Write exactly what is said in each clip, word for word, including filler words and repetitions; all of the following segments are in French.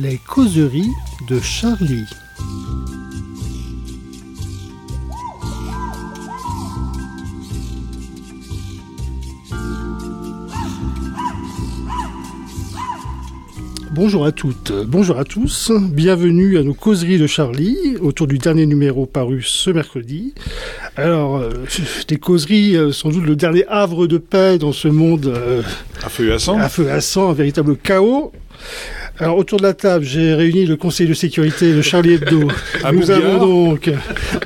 Les causeries de Charlie. Bonjour à toutes, bonjour à tous, bienvenue à nos causeries de Charlie, autour du dernier numéro paru ce mercredi. Alors, euh, des causeries, euh, sans doute le dernier havre de paix dans ce monde... Euh, à feu à sang. À feu à sang, un véritable chaos. Alors, autour de la table, j'ai réuni le conseil de sécurité de Charlie Hebdo. Abou Nous Gérard. avons donc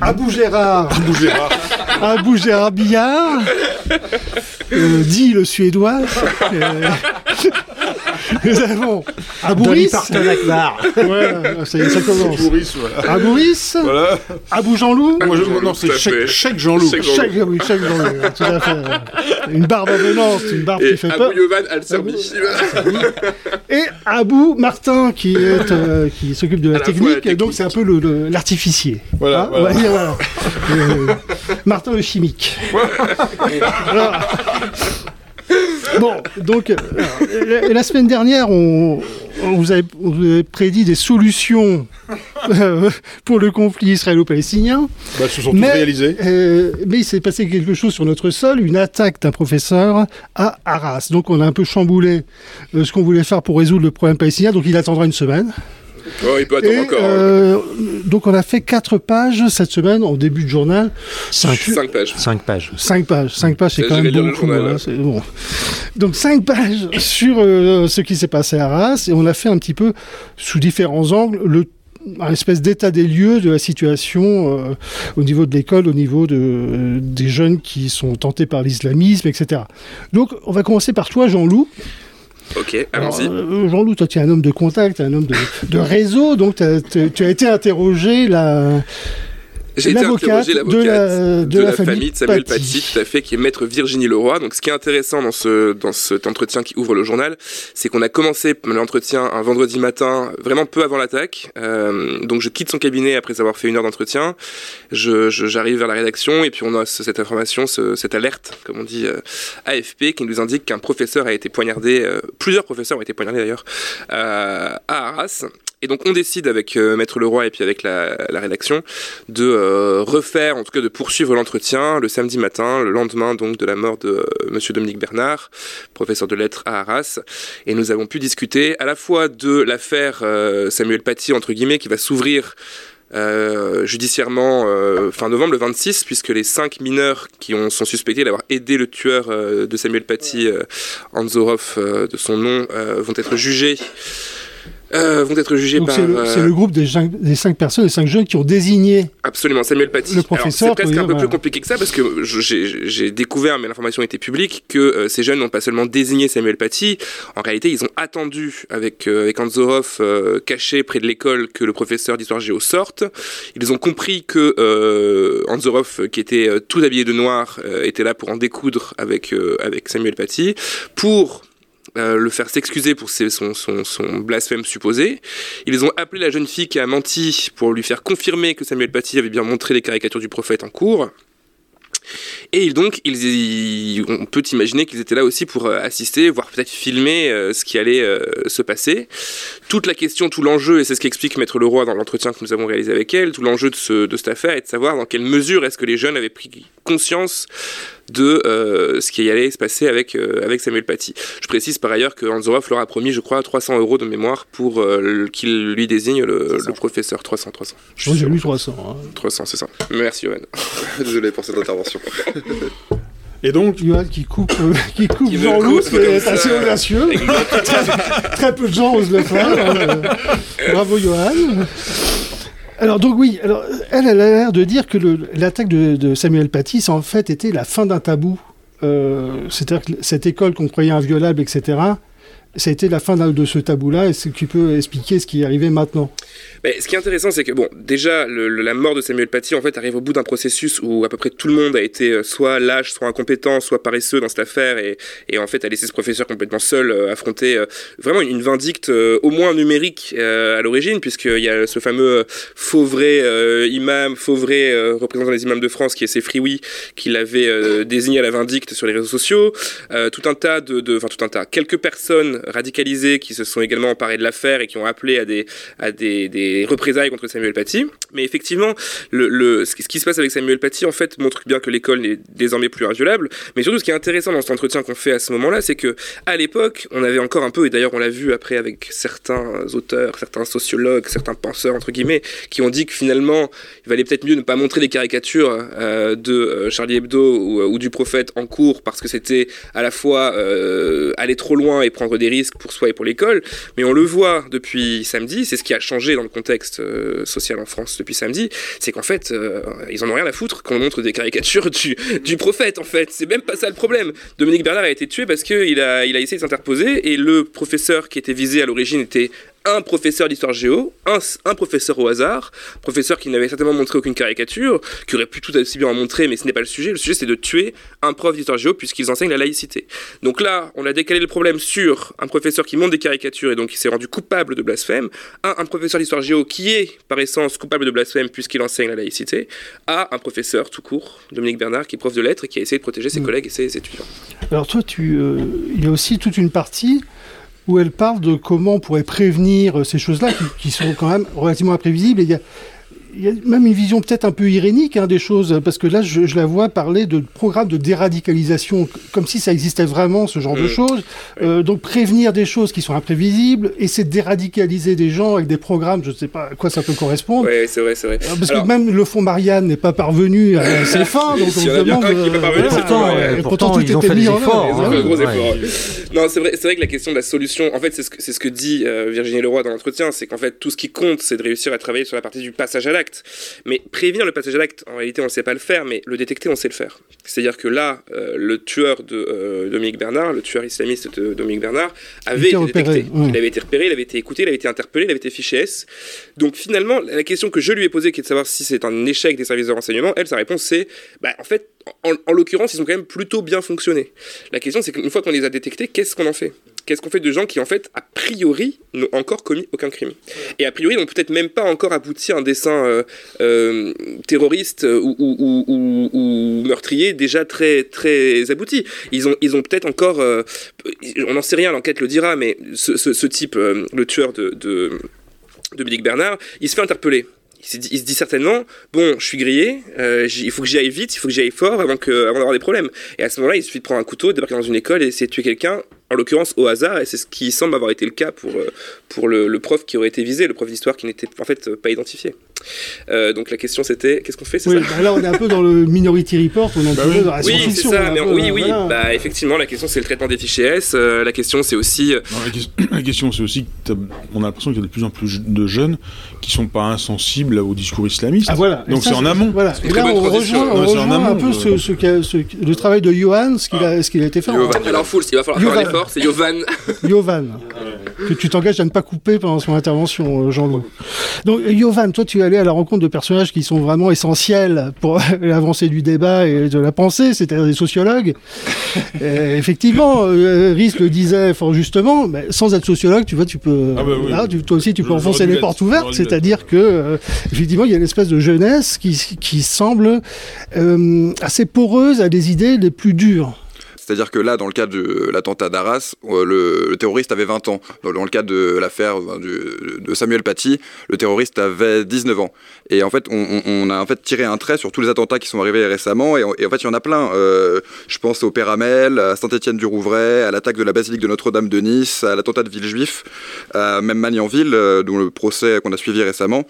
Abou Gérard. Abou Gérard. Abou Gérard Biard, euh, dit le Suédois. Euh, Nous avons Abou Riss. Ouais, ça, ça commence. Abou Riss, voilà. Abou Riss. Voilà. Abou Jean-Loup. Moi, je, non, c'est chèque, chèque Jean-Loup. Chèque Jean-Loup. Oui, chèque Jean-Loup. Tout à fait. Une barbe avenante, une barbe et qui fait Abou peur. Yovan Al-Serbi. Et Abou Martin, qui, est, euh, qui s'occupe de la, la, technique, la technique. Donc, c'est un peu le, le, l'artificier. Voilà. Hein, voilà. Ouais, voilà. Euh, Martin, le chimique. Ouais. Alors, bon, donc, alors, la, la semaine dernière, on, on, vous avait, on vous avait prédit des solutions euh, pour le conflit israélo-palestinien. Bah, elles se sont toutes réalisées. Euh, mais il s'est passé quelque chose sur notre sol, une attaque d'un professeur à Arras. Donc, on a un peu chamboulé euh, ce qu'on voulait faire pour résoudre le problème palestinien. Donc, il attendra une semaine. Oh, il peut attendre et, encore. Euh, donc, on a fait quatre pages cette semaine, en début de journal. Cinq, cinq pages. Cinq pages. Cinq pages. Cinq pages, c'est là, quand même beaucoup. Journal, hein, c'est bon. Donc, cinq pages sur euh, ce qui s'est passé à Arras. Et on a fait un petit peu, sous différents angles, le un espèce d'état des lieux de la situation euh, au niveau de l'école, au niveau de, euh, des jeunes qui sont tentés par l'islamisme, et cetera. Donc, on va commencer par toi, Jean-Loup. Ok, allons-y. Alors, euh, Jean-Loup, toi, tu es un homme de contact, un homme de, de réseau, donc t'as, t'as, tu as été interrogé la... J'ai été interrogé l'avocate de la, de de la, la famille, famille de Samuel Paty, tout à fait, qui est maître Virginie Leroy. Donc, ce qui est intéressant dans ce dans cet entretien qui ouvre le journal, c'est qu'on a commencé l'entretien un vendredi matin, vraiment peu avant l'attaque. Euh, donc, je quitte son cabinet après avoir fait une heure d'entretien. Je, je j'arrive vers la rédaction et puis on a ce, cette information, ce, cette alerte, comme on dit, euh, A F P, qui nous indique qu'un professeur a été poignardé, euh, plusieurs professeurs ont été poignardés d'ailleurs, euh, à Arras. Et donc on décide avec euh, Maître Leroy et puis avec la, la rédaction de euh, refaire, en tout cas de poursuivre l'entretien le samedi matin, le lendemain donc de la mort de euh, Monsieur Dominique Bernard, professeur de lettres à Arras. Et nous avons pu discuter à la fois de l'affaire euh, Samuel Paty, entre guillemets, qui va s'ouvrir Euh, judiciairement euh, fin novembre, le vingt-six, puisque les cinq mineurs qui ont, sont suspectés d'avoir aidé le tueur euh, de Samuel Paty, euh, Anzorov euh, de son nom, euh, vont être jugés Euh, vont être jugés donc par... C'est le, euh... c'est le groupe des, gens, des cinq personnes, des cinq jeunes qui ont désigné... Absolument, Samuel Paty. Le professeur. Alors, c'est presque un peu voilà. plus compliqué que ça, parce que j'ai, j'ai découvert, mais l'information était publique, que euh, ces jeunes n'ont pas seulement désigné Samuel Paty, en réalité, ils ont attendu avec, euh, avec Anzorov, euh, caché près de l'école, que le professeur d'histoire géo sorte. Ils ont compris que euh, Anzorov, qui était euh, tout habillé de noir, euh, était là pour en découdre avec, euh, avec Samuel Paty, pour... Euh, le faire s'excuser pour ses, son, son, son blasphème supposé. Ils ont appelé la jeune fille qui a menti pour lui faire confirmer que Samuel Paty avait bien montré les caricatures du prophète en cours. Et donc, ils, ils, on peut imaginer qu'ils étaient là aussi pour euh, assister, voire peut-être filmer euh, ce qui allait euh, se passer. Toute la question, tout l'enjeu, et c'est ce qu'explique Maître Leroy dans l'entretien que nous avons réalisé avec elle, tout l'enjeu de, ce, de cette affaire est de savoir dans quelle mesure est-ce que les jeunes avaient pris conscience de euh, ce qui allait se passer avec, euh, avec Samuel Paty. Je précise par ailleurs que Anzorov leur a promis, je crois, trois cents euros de mémoire pour euh, qu'il lui désigne le, le professeur. trois cents, trois cents. Je Moi, j'ai lu trois cents. Hein. trois cents, c'est ça. Merci, Yoann. Désolé pour cette intervention. Et donc, Yoann qui coupe, euh, qui coupe qui Jean-Loup, c'est ça. Assez audacieux. très, très peu de gens osent le faire. Euh, bravo, Yoann. Alors donc oui, alors, elle, elle a l'air de dire que le, l'attaque de, de Samuel Paty, ça en fait était la fin d'un tabou. Euh, c'est-à-dire que cette école qu'on croyait inviolable, et cetera, ça a été la fin de ce tabou-là. Est-ce que tu peux expliquer ce qui est arrivé maintenant ? Mais ce qui est intéressant, c'est que, bon, déjà, le, le, la mort de Samuel Paty, en fait, arrive au bout d'un processus où à peu près tout le monde a été soit lâche, soit incompétent, soit paresseux dans cette affaire, et, et en fait, a laissé ce professeur complètement seul euh, affronter euh, vraiment une vindicte, euh, au moins numérique, euh, à l'origine, puisqu'il y a ce fameux euh, faux vrai euh, imam, faux vrai euh, représentant des imams de France, qui est Séphrioui, qui l'avait euh, désigné à la vindicte sur les réseaux sociaux. Euh, tout un tas de... Enfin, tout un tas. Quelques personnes jeunes radicalisés qui se sont également emparés de l'affaire et qui ont appelé à des, à des, des représailles contre Samuel Paty. Mais effectivement, le, le, ce qui se passe avec Samuel Paty, en fait, montre bien que l'école n'est désormais plus inviolable. Mais surtout, ce qui est intéressant dans cet entretien qu'on fait à ce moment-là, c'est que à l'époque, on avait encore un peu, et d'ailleurs on l'a vu après avec certains auteurs, certains sociologues, certains penseurs, entre guillemets, qui ont dit que finalement, il valait peut-être mieux ne pas montrer les caricatures euh, de euh, Charlie Hebdo ou, ou du Prophète en cours, parce que c'était à la fois euh, aller trop loin et prendre des risques pour soi et pour l'école. Mais on le voit depuis samedi, c'est ce qui a changé dans le contexte euh, social en France depuis samedi, c'est qu'en fait, euh, ils en ont rien à foutre qu'on montre des caricatures du, du Prophète, en fait. C'est même pas ça le problème. Dominique Bernard a été tué parce qu'il a, il a essayé de s'interposer, et le professeur qui était visé à l'origine était un professeur d'histoire géo, un, un professeur au hasard, professeur qui n'avait certainement montré aucune caricature, qui aurait pu tout aussi bien en montrer, mais ce n'est pas le sujet. Le sujet, c'est de tuer un prof d'histoire géo puisqu'ils enseignent la laïcité. Donc là, on a décalé le problème sur un professeur qui monte des caricatures et donc qui s'est rendu coupable de blasphème, à un professeur d'histoire géo qui est, par essence, coupable de blasphème puisqu'il enseigne la laïcité, à un professeur tout court, Dominique Bernard, qui est prof de lettres et qui a essayé de protéger ses collègues et ses étudiants. Alors toi, tu, euh, il y a aussi toute une partie où elle parle de comment on pourrait prévenir ces choses-là, qui, qui sont quand même relativement imprévisibles. Et il y a, il y a même une vision peut-être un peu irénique hein, des choses, parce que là, je, je la vois parler de programmes de déradicalisation, comme si ça existait vraiment, ce genre mmh. de choses. Euh, donc prévenir des choses qui sont imprévisibles, essayer de déradicaliser des gens avec des programmes, je ne sais pas à quoi ça peut correspondre. Oui, c'est vrai, c'est vrai. Parce Alors... que même le fonds Marianne n'est pas parvenu à ses fins, donc si on se demande... Et pourtant, ils ont fait des efforts. Hein, gros ouais. efforts. Non, c'est vrai, c'est vrai que la question de la solution, en fait, c'est ce que, c'est ce que dit euh, Virginie Leroy dans l'entretien, c'est qu'en fait, tout ce qui compte, c'est de réussir à travailler sur la partie du passage à l'acte. Mais prévenir le passage à l'acte, en réalité, on ne sait pas le faire, mais le détecter, on sait le faire. C'est-à-dire que là, euh, le tueur de euh, Dominique Bernard, le tueur islamiste de Dominique Bernard, avait été détecté. Ouais. Il avait été repéré, il avait été écouté, il avait été interpellé, il avait été fiché S. Donc finalement, la question que je lui ai posée, qui est de savoir si c'est un échec des services de renseignement, elle, sa réponse, c'est bah, en fait, En, en l'occurrence, ils ont quand même plutôt bien fonctionné. La question, c'est qu'une fois qu'on les a détectés, qu'est-ce qu'on en fait ? Qu'est-ce qu'on fait de gens qui, en fait, a priori, n'ont encore commis aucun crime ? Et a priori, n'ont peut-être même pas encore abouti à un dessein euh, euh, terroriste ou, ou, ou, ou, ou meurtrier déjà très, très abouti. Ils ont, ils ont peut-être encore... Euh, on n'en sait rien, l'enquête le dira, mais ce, ce, ce type, euh, le tueur de, de, de Dominique Bernard, il se fait interpeller. Il se, dit, il se dit certainement, bon, je suis grillé, euh, il faut que j'y aille vite, il faut que j'y aille fort avant, que, avant d'avoir des problèmes. Et à ce moment-là, il suffit de prendre un couteau, de débarquer dans une école et essayer de tuer quelqu'un, en l'occurrence au hasard, et c'est ce qui semble avoir été le cas pour, pour le, le prof qui aurait été visé, le prof d'histoire qui n'était en fait pas identifié. Euh, donc la question c'était, qu'est-ce qu'on fait c'est oui, ça bah là on est un peu dans le Minority Report, on est un peu oui, dans la science-fiction. Oui, c'est ça, mais on, peu, oui, oui, voilà. bah, effectivement, la question c'est le traitement des fichiers S, euh, la question c'est aussi... Euh... Non, la, que- la question c'est aussi qu'on a l'impression qu'il y a de plus en plus de jeunes qui sont pas insensibles au discours islamiste. Ah, voilà. Donc ça, c'est, c'est en amont. Voilà. C'est et là on rejoint, non, on rejoint en amont, un peu ce, ce, ce, le travail de Johan, ce qu'il a, ce qu'il a été fait. Johan, alors full, il va falloir faire un effort, c'est Johan. Johan, que tu t'engages à ne pas couper pendant son intervention, Jean-Louis. Donc Johan, toi tu as aller à la rencontre de personnages qui sont vraiment essentiels pour l'avancée du débat et de la pensée, c'est-à-dire des sociologues. Effectivement, euh, Riss le disait fort justement, mais sans être sociologue, tu vois, tu peux, ah bah oui, là, tu, toi aussi, tu peux enfoncer les portes ouvertes, c'est-à-dire que, euh, effectivement, il y a une espèce de jeunesse qui, qui semble euh, assez poreuse à des idées les plus dures. C'est-à-dire que là, dans le cas de l'attentat d'Arras, le, le terroriste avait vingt ans. Dans, dans le cas de l'affaire du, de Samuel Paty, le terroriste avait dix-neuf ans. Et en fait, on, on a en fait tiré un trait sur tous les attentats qui sont arrivés récemment. Et, et en fait, il y en a plein. Euh, je pense au Père Hamel, à Saint-Etienne-du-Rouvray, à l'attaque de la basilique de Notre-Dame-de-Nice, à l'attentat de Villejuif, à même Magnanville, euh, dont le procès qu'on a suivi récemment.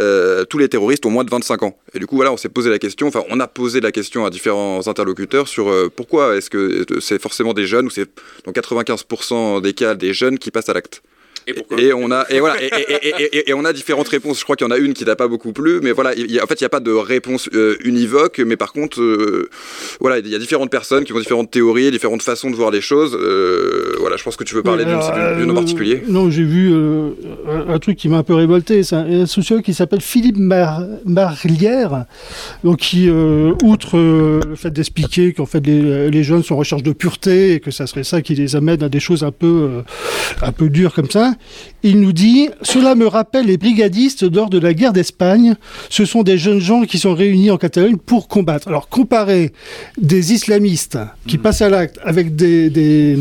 Euh, tous les terroristes ont moins de vingt-cinq ans. Et du coup, voilà, on s'est posé la question, enfin, on a posé la question à différents interlocuteurs sur euh, pourquoi est-ce que c'est forcément des jeunes, ou c'est dans quatre-vingt-quinze pour cent des cas des jeunes qui passent à l'acte. Et, et on a et voilà et, et, et, et, et on a différentes réponses. Je crois qu'il y en a une qui n'a pas beaucoup plu, mais voilà. Y a, en fait, il n'y a pas de réponse euh, univoque, mais par contre, euh, voilà, il y a différentes personnes qui ont différentes théories, différentes façons de voir les choses. Euh, voilà, je pense que tu veux parler oui, alors, d'une, d'une, d'une euh, en particulier. Non, j'ai vu euh, un truc qui m'a un peu révolté. C'est un, un sociologue qui s'appelle Philippe Mar- Marlière, donc qui, euh, outre euh, le fait d'expliquer qu'en fait les, les jeunes sont en recherche de pureté et que ça serait ça qui les amène à des choses un peu euh, un peu dures comme ça. Marlière. Il nous dit « Cela me rappelle les brigadistes lors de la guerre d'Espagne. Ce sont des jeunes gens qui sont réunis en Catalogne pour combattre. » Alors, comparer des islamistes qui mmh. passent à l'acte avec des, des,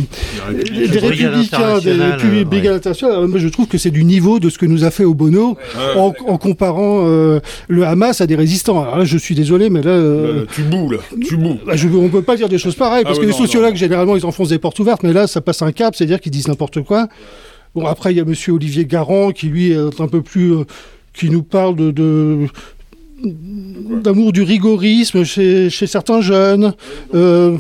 des, des, des républicains, des euh, brigades ouais. internationales, moi je trouve que c'est du niveau de ce que nous a fait Obono ouais, euh, en, en comparant euh, le Hamas à des résistants. Alors là, je suis désolé, mais là... Euh, euh, tu boues, là. Tu boues. Bah, je, on ne peut pas dire des choses pareilles, ah, parce oui, que non, les sociologues, non, non. généralement, ils enfoncent des portes ouvertes, mais là, ça passe un cap, c'est-à-dire qu'ils disent n'importe quoi. Bon, après, il y a M. Olivier Garand, qui, lui, est un peu plus... Euh, qui nous parle de... de d'amour du rigorisme chez, chez certains jeunes. Euh...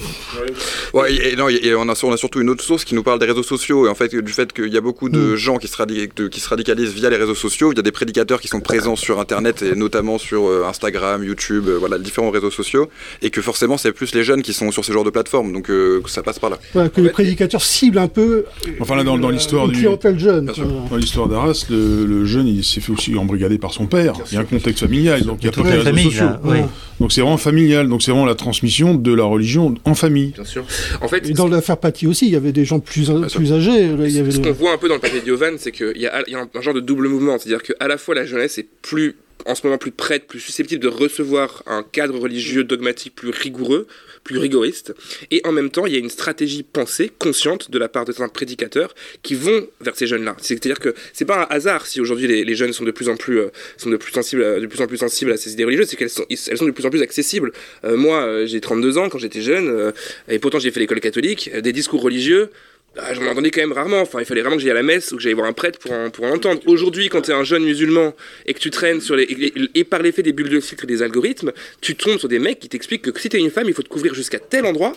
Ouais, et non, et on, a, on a surtout une autre source qui nous parle des réseaux sociaux et en fait, du fait qu'il y a beaucoup de mmh. gens qui se, radi- de, qui se radicalisent via les réseaux sociaux. Il y a des prédicateurs qui sont présents sur Internet et notamment sur euh, Instagram, YouTube, euh, voilà, différents réseaux sociaux et que forcément, c'est plus les jeunes qui sont sur ce genre de plateforme. Donc, euh, ça passe par là. Ouais, que en les fait, prédicateurs et... ciblent un peu enfin, là, dans, dans l'histoire du... clientèle jeune. Dans l'histoire d'Arras, le, le jeune, il s'est fait aussi embrigader par son père. Il y a un contexte familial, donc il y a toute la famille, là, oui. Donc c'est vraiment familial, donc c'est vraiment la transmission de la religion en famille. Bien sûr. En fait, et dans l'affaire Paty aussi, il y avait des gens plus, plus âgés. Là, il y avait ce des... qu'on voit un peu dans le papier de Yovan, c'est qu'il y a, y a un, un genre de double mouvement, c'est-à-dire qu'à la fois la jeunesse est plus, en ce moment plus prête, plus susceptible de recevoir un cadre religieux dogmatique plus rigoureux, plus rigoriste, et en même temps il y a une stratégie pensée, consciente de la part de certains prédicateurs qui vont vers ces jeunes-là. C'est-à-dire que c'est pas un hasard si aujourd'hui les, les jeunes sont de plus en plus euh, sont de plus sensibles, à, de plus en plus sensibles à ces idées religieuses, c'est qu'elles sont, elles sont de plus en plus accessibles. Euh, moi, euh, j'ai trente-deux ans, quand j'étais jeune, euh, et pourtant j'ai fait l'école catholique, euh, des discours religieux. Bah, j'en entendais quand même rarement, enfin il fallait vraiment que j'aille à la messe ou que j'aille voir un prêtre pour en, pour en entendre. Aujourd'hui, quand t'es un jeune musulman et que tu traînes sur les, et, et par l'effet des bulles de filtre et des algorithmes, tu tombes sur des mecs qui t'expliquent que si t'es une femme, il faut te couvrir jusqu'à tel endroit,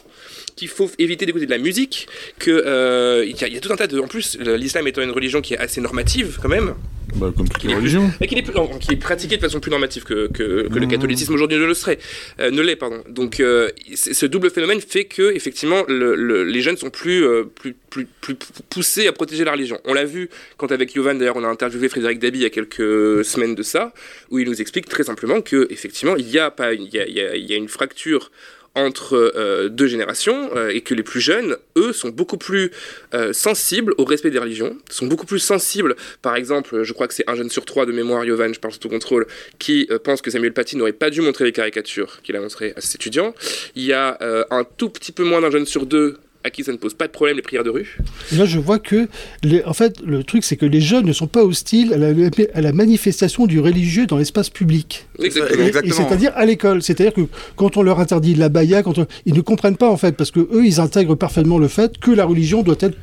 qu'il faut éviter d'écouter de la musique, que euh, y, a, y a tout un tas de... En plus, l'islam étant une religion qui est assez normative quand même. Bah, comme toutes les religions. Mais qui est, est, est pratiquée de façon plus normative que, que, que mmh. le catholicisme aujourd'hui ne le serait. Euh, ne l'est, pardon. Donc euh, ce double phénomène fait que, effectivement, le, le, les jeunes sont plus... Euh, plus Plus, plus poussé à protéger la religion. On l'a vu quand avec Yovan, d'ailleurs, on a interviewé Frédéric Dabi il y a quelques semaines de ça, où il nous explique très simplement que effectivement il y a pas, il y a, il y a, il y a une fracture entre euh, deux générations euh, et que les plus jeunes, eux, sont beaucoup plus euh, sensibles au respect des religions, sont beaucoup plus sensibles. Par exemple, je crois que c'est un jeune sur trois de mémoire, Yovan, je parle sous contrôle, qui euh, pense que Samuel Paty n'aurait pas dû montrer les caricatures qu'il a montrées à ses étudiants. Il y a euh, un tout petit peu moins d'un jeune sur deux à qui ça ne pose pas de problème, les prières de rue. Là, je vois que, les... en fait, le truc, c'est que les jeunes ne sont pas hostiles à la, à la manifestation du religieux dans l'espace public. Exactement. Et, Exactement. Et c'est-à-dire à l'école. C'est-à-dire que quand on leur interdit la baïa, quand on... ils ne comprennent pas, en fait, parce que eux, ils intègrent parfaitement le fait que la religion doit être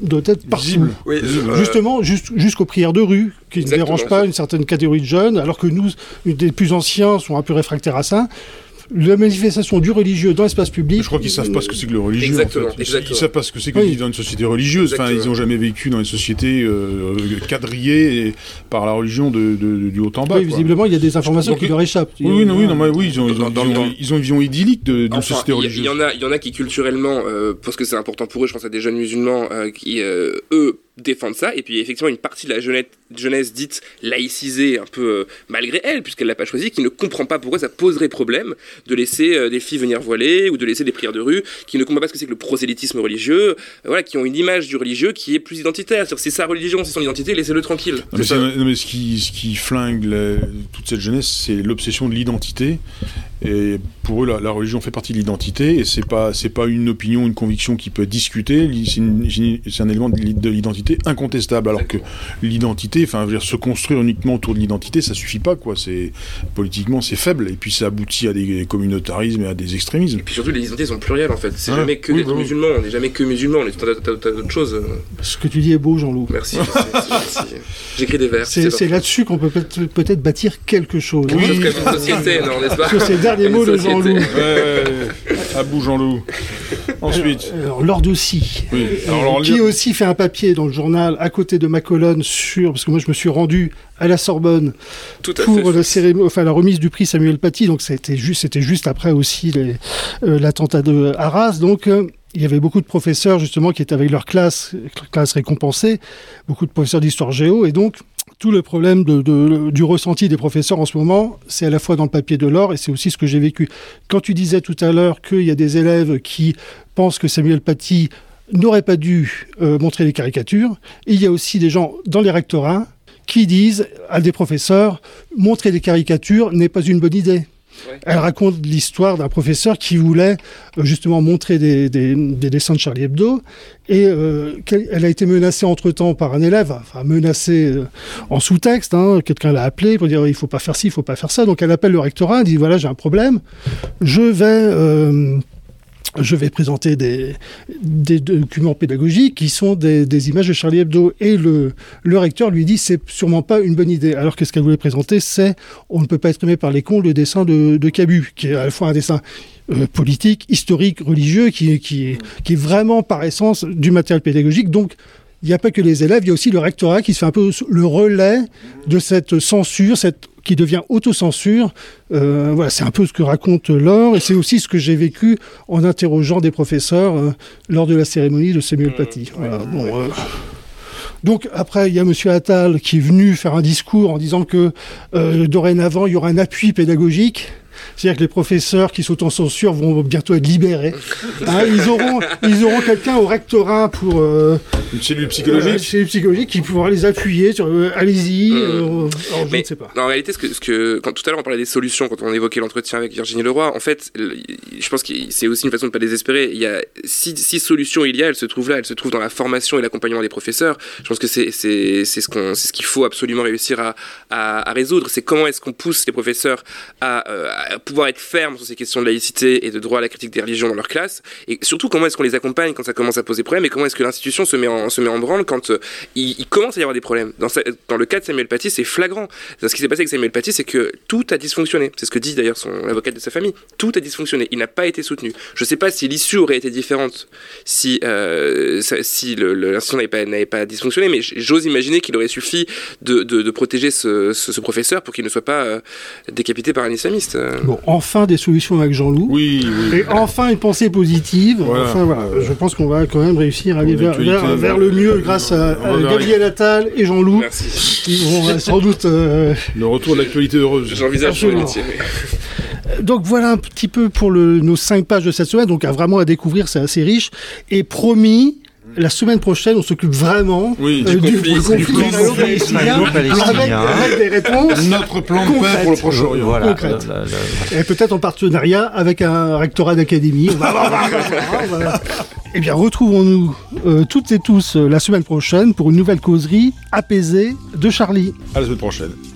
doit être partout. Oui, euh... Justement, juste, jusqu'aux prières de rue, qui Exactement. ne dérangent pas une certaine catégorie de jeunes, alors que nous, les plus anciens, sont un peu réfractaires à ça. La manifestation du religieux dans l'espace public... Mais je crois qu'ils ne savent pas ce que c'est que le religieux. Exactement, en fait. Ils ne savent pas ce que c'est que oui. vivre dans une société religieuse. Exactement. Enfin, ils n'ont jamais vécu dans une société euh, quadrillée et par la religion de, de, du haut en bas. Oui, visiblement, il y a des informations Donc, qui leur échappent. Oui, non, oui, non, mais oui, ils ont, ils ont, ils ont, ils ont, ils ont une vision idyllique d'une enfin, société religieuse. Il y, y en a, il y en a qui culturellement, euh, parce que c'est important pour eux, je pense à des jeunes musulmans euh, qui, euh, eux, défendre ça, et puis effectivement une partie de la jeunesse, jeunesse dite laïcisée un peu euh, malgré elle, puisqu'elle l'a pas choisie, qui ne comprend pas pourquoi ça poserait problème de laisser euh, des filles venir voilées ou de laisser des prières de rue, qui ne comprend pas ce que c'est que le prosélytisme religieux, euh, voilà, qui ont une image du religieux qui est plus identitaire, c'est-à-dire c'est sa religion, c'est son identité, laissez-le tranquille. Non, mais, c'est, non, mais ce, qui, ce qui flingue la, toute cette jeunesse, c'est l'obsession de l'identité, et pour eux la, la religion fait partie de l'identité, et c'est pas, c'est pas une opinion, une conviction qui peut discuter, c'est, une, c'est un élément de l'identité incontestable, alors que l'identité, enfin, je veux dire, se construire uniquement autour de l'identité, ça suffit pas, quoi. C'est politiquement, c'est faible, et puis ça aboutit à des communautarismes et à des extrémismes. Et puis surtout, les identités sont plurielles, en fait. C'est hein jamais que oui, d'être oui. musulman, on n'est jamais que musulman, on est tout à d'autres choses. Ce que tu dis est beau, Jean-Loup. Merci. Je sais, c'est, merci. J'écris des vers. C'est, c'est, c'est là-dessus qu'on peut peut-être bâtir quelque chose. Oui, oui. Comme une société, non, n'est-ce pas ? Sur ces derniers mots de Jean-Loup. Ouais, à bout, Jean-Loup. Ensuite. Alors, alors Lord aussi, oui. alors, qui lire... aussi fait un papier dans le journal à côté de ma colonne sur, parce que moi je me suis rendu à la Sorbonne Tout à pour fait. La cérémonie, enfin la remise du prix Samuel Paty, donc c'était juste, c'était juste après aussi les, euh, l'attentat de Arras, donc. Euh, Il y avait beaucoup de professeurs, justement, qui étaient avec leur classe, classe récompensée, beaucoup de professeurs d'histoire géo, et donc, tout le problème de, de, du ressenti des professeurs en ce moment, c'est à la fois dans le papier de l'or, et c'est aussi ce que j'ai vécu. Quand tu disais tout à l'heure qu'il y a des élèves qui pensent que Samuel Paty n'aurait pas dû euh, montrer les caricatures. Et il y a aussi des gens dans les rectorats qui disent à des professeurs « Montrer des caricatures n'est pas une bonne idée ». Ouais. Elle raconte l'histoire d'un professeur qui voulait euh, justement montrer des, des, des dessins de Charlie Hebdo et euh, elle a été menacée entre-temps par un élève, enfin menacée euh, en sous-texte, hein, quelqu'un l'a appelée pour dire il faut pas faire ci, il faut pas faire ça, donc elle appelle le rectorat, elle dit voilà j'ai un problème, je vais... Euh, Je vais présenter des, des documents pédagogiques qui sont des, des images de Charlie Hebdo. Et le, le recteur lui dit c'est sûrement pas une bonne idée. Alors que ce qu'elle voulait présenter, c'est on ne peut pas être aimé par les cons, le dessin de, de Cabu, qui est à la fois un dessin euh, politique, historique, religieux, qui, qui, qui est vraiment par essence du matériel pédagogique. Donc il n'y a pas que les élèves, il y a aussi le rectorat qui se fait un peu le relais de cette censure, cette qui devient autocensure. Euh, voilà, c'est un peu ce que raconte Laure, et c'est aussi ce que j'ai vécu en interrogeant des professeurs euh, lors de la cérémonie de Samuel Paty. Voilà, bon, euh... Donc après, il y a Monsieur Attal qui est venu faire un discours en disant que euh, dorénavant, il y aura un appui pédagogique. C'est-à-dire que les professeurs qui sont en censure vont bientôt être libérés. Hein, ils auront, ils auront quelqu'un au rectorat pour... Euh, une cellule psychologique. Une cellule psychologique qui pourra les appuyer sur euh, « allez-y mmh. », euh, je mais, ne sais pas. En réalité, ce que, ce que, quand, tout à l'heure, on parlait des solutions, quand on évoquait l'entretien avec Virginie Leroy, en fait, je pense que c'est aussi une façon de ne pas désespérer. Il y a six, six solutions, il y a, elles se trouvent là, elles se trouvent dans la formation et l'accompagnement des professeurs. Je pense que c'est, c'est, c'est, ce, qu'on, c'est ce qu'il faut absolument réussir à, à, à résoudre. C'est comment est-ce qu'on pousse les professeurs à... Euh, à pouvoir être ferme sur ces questions de laïcité et de droit à la critique des religions dans leur classe, et surtout comment est-ce qu'on les accompagne quand ça commence à poser problème, et comment est-ce que l'institution se met en, se met en branle quand euh, il, il commence à y avoir des problèmes. Dans, sa, dans le cas de Samuel Paty, c'est flagrant. Ce qui s'est passé avec Samuel Paty, c'est que tout a dysfonctionné. C'est ce que dit d'ailleurs son avocate de sa famille. Tout a dysfonctionné. Il n'a pas été soutenu. Je ne sais pas si l'issue aurait été différente si, euh, si le, le, l'institution n'avait pas, n'avait pas dysfonctionné, mais j'ose imaginer qu'il aurait suffi de, de, de protéger ce, ce, ce professeur pour qu'il ne soit pas euh, décapité par un islamiste. Bon, enfin des solutions avec Jean-Loup. Oui, oui. Et enfin une pensée positive. Voilà. Enfin, voilà, je pense qu'on va quand même réussir à aller vers, vers, vers le mieux grâce à, à Gabriel Attal et Jean-Loup. Merci. Qui vont sans doute. Euh... Le retour de l'actualité heureuse. J'envisage pour les métiers. Donc voilà un petit peu pour le, nos cinq pages de cette semaine. Donc à vraiment à découvrir, c'est assez riche. Et promis. La semaine prochaine, on s'occupe vraiment oui, du, euh, conflit, du, du conflit, conflit israélo-palestinien avec des réponses. Notre plan de paix pour le Proche-Orient. Voilà, concrète. Là, là, là. Et peut-être en partenariat avec un rectorat d'académie. Eh bien, retrouvons-nous euh, toutes et tous euh, la semaine prochaine pour une nouvelle causerie apaisée de Charlie. À la semaine prochaine.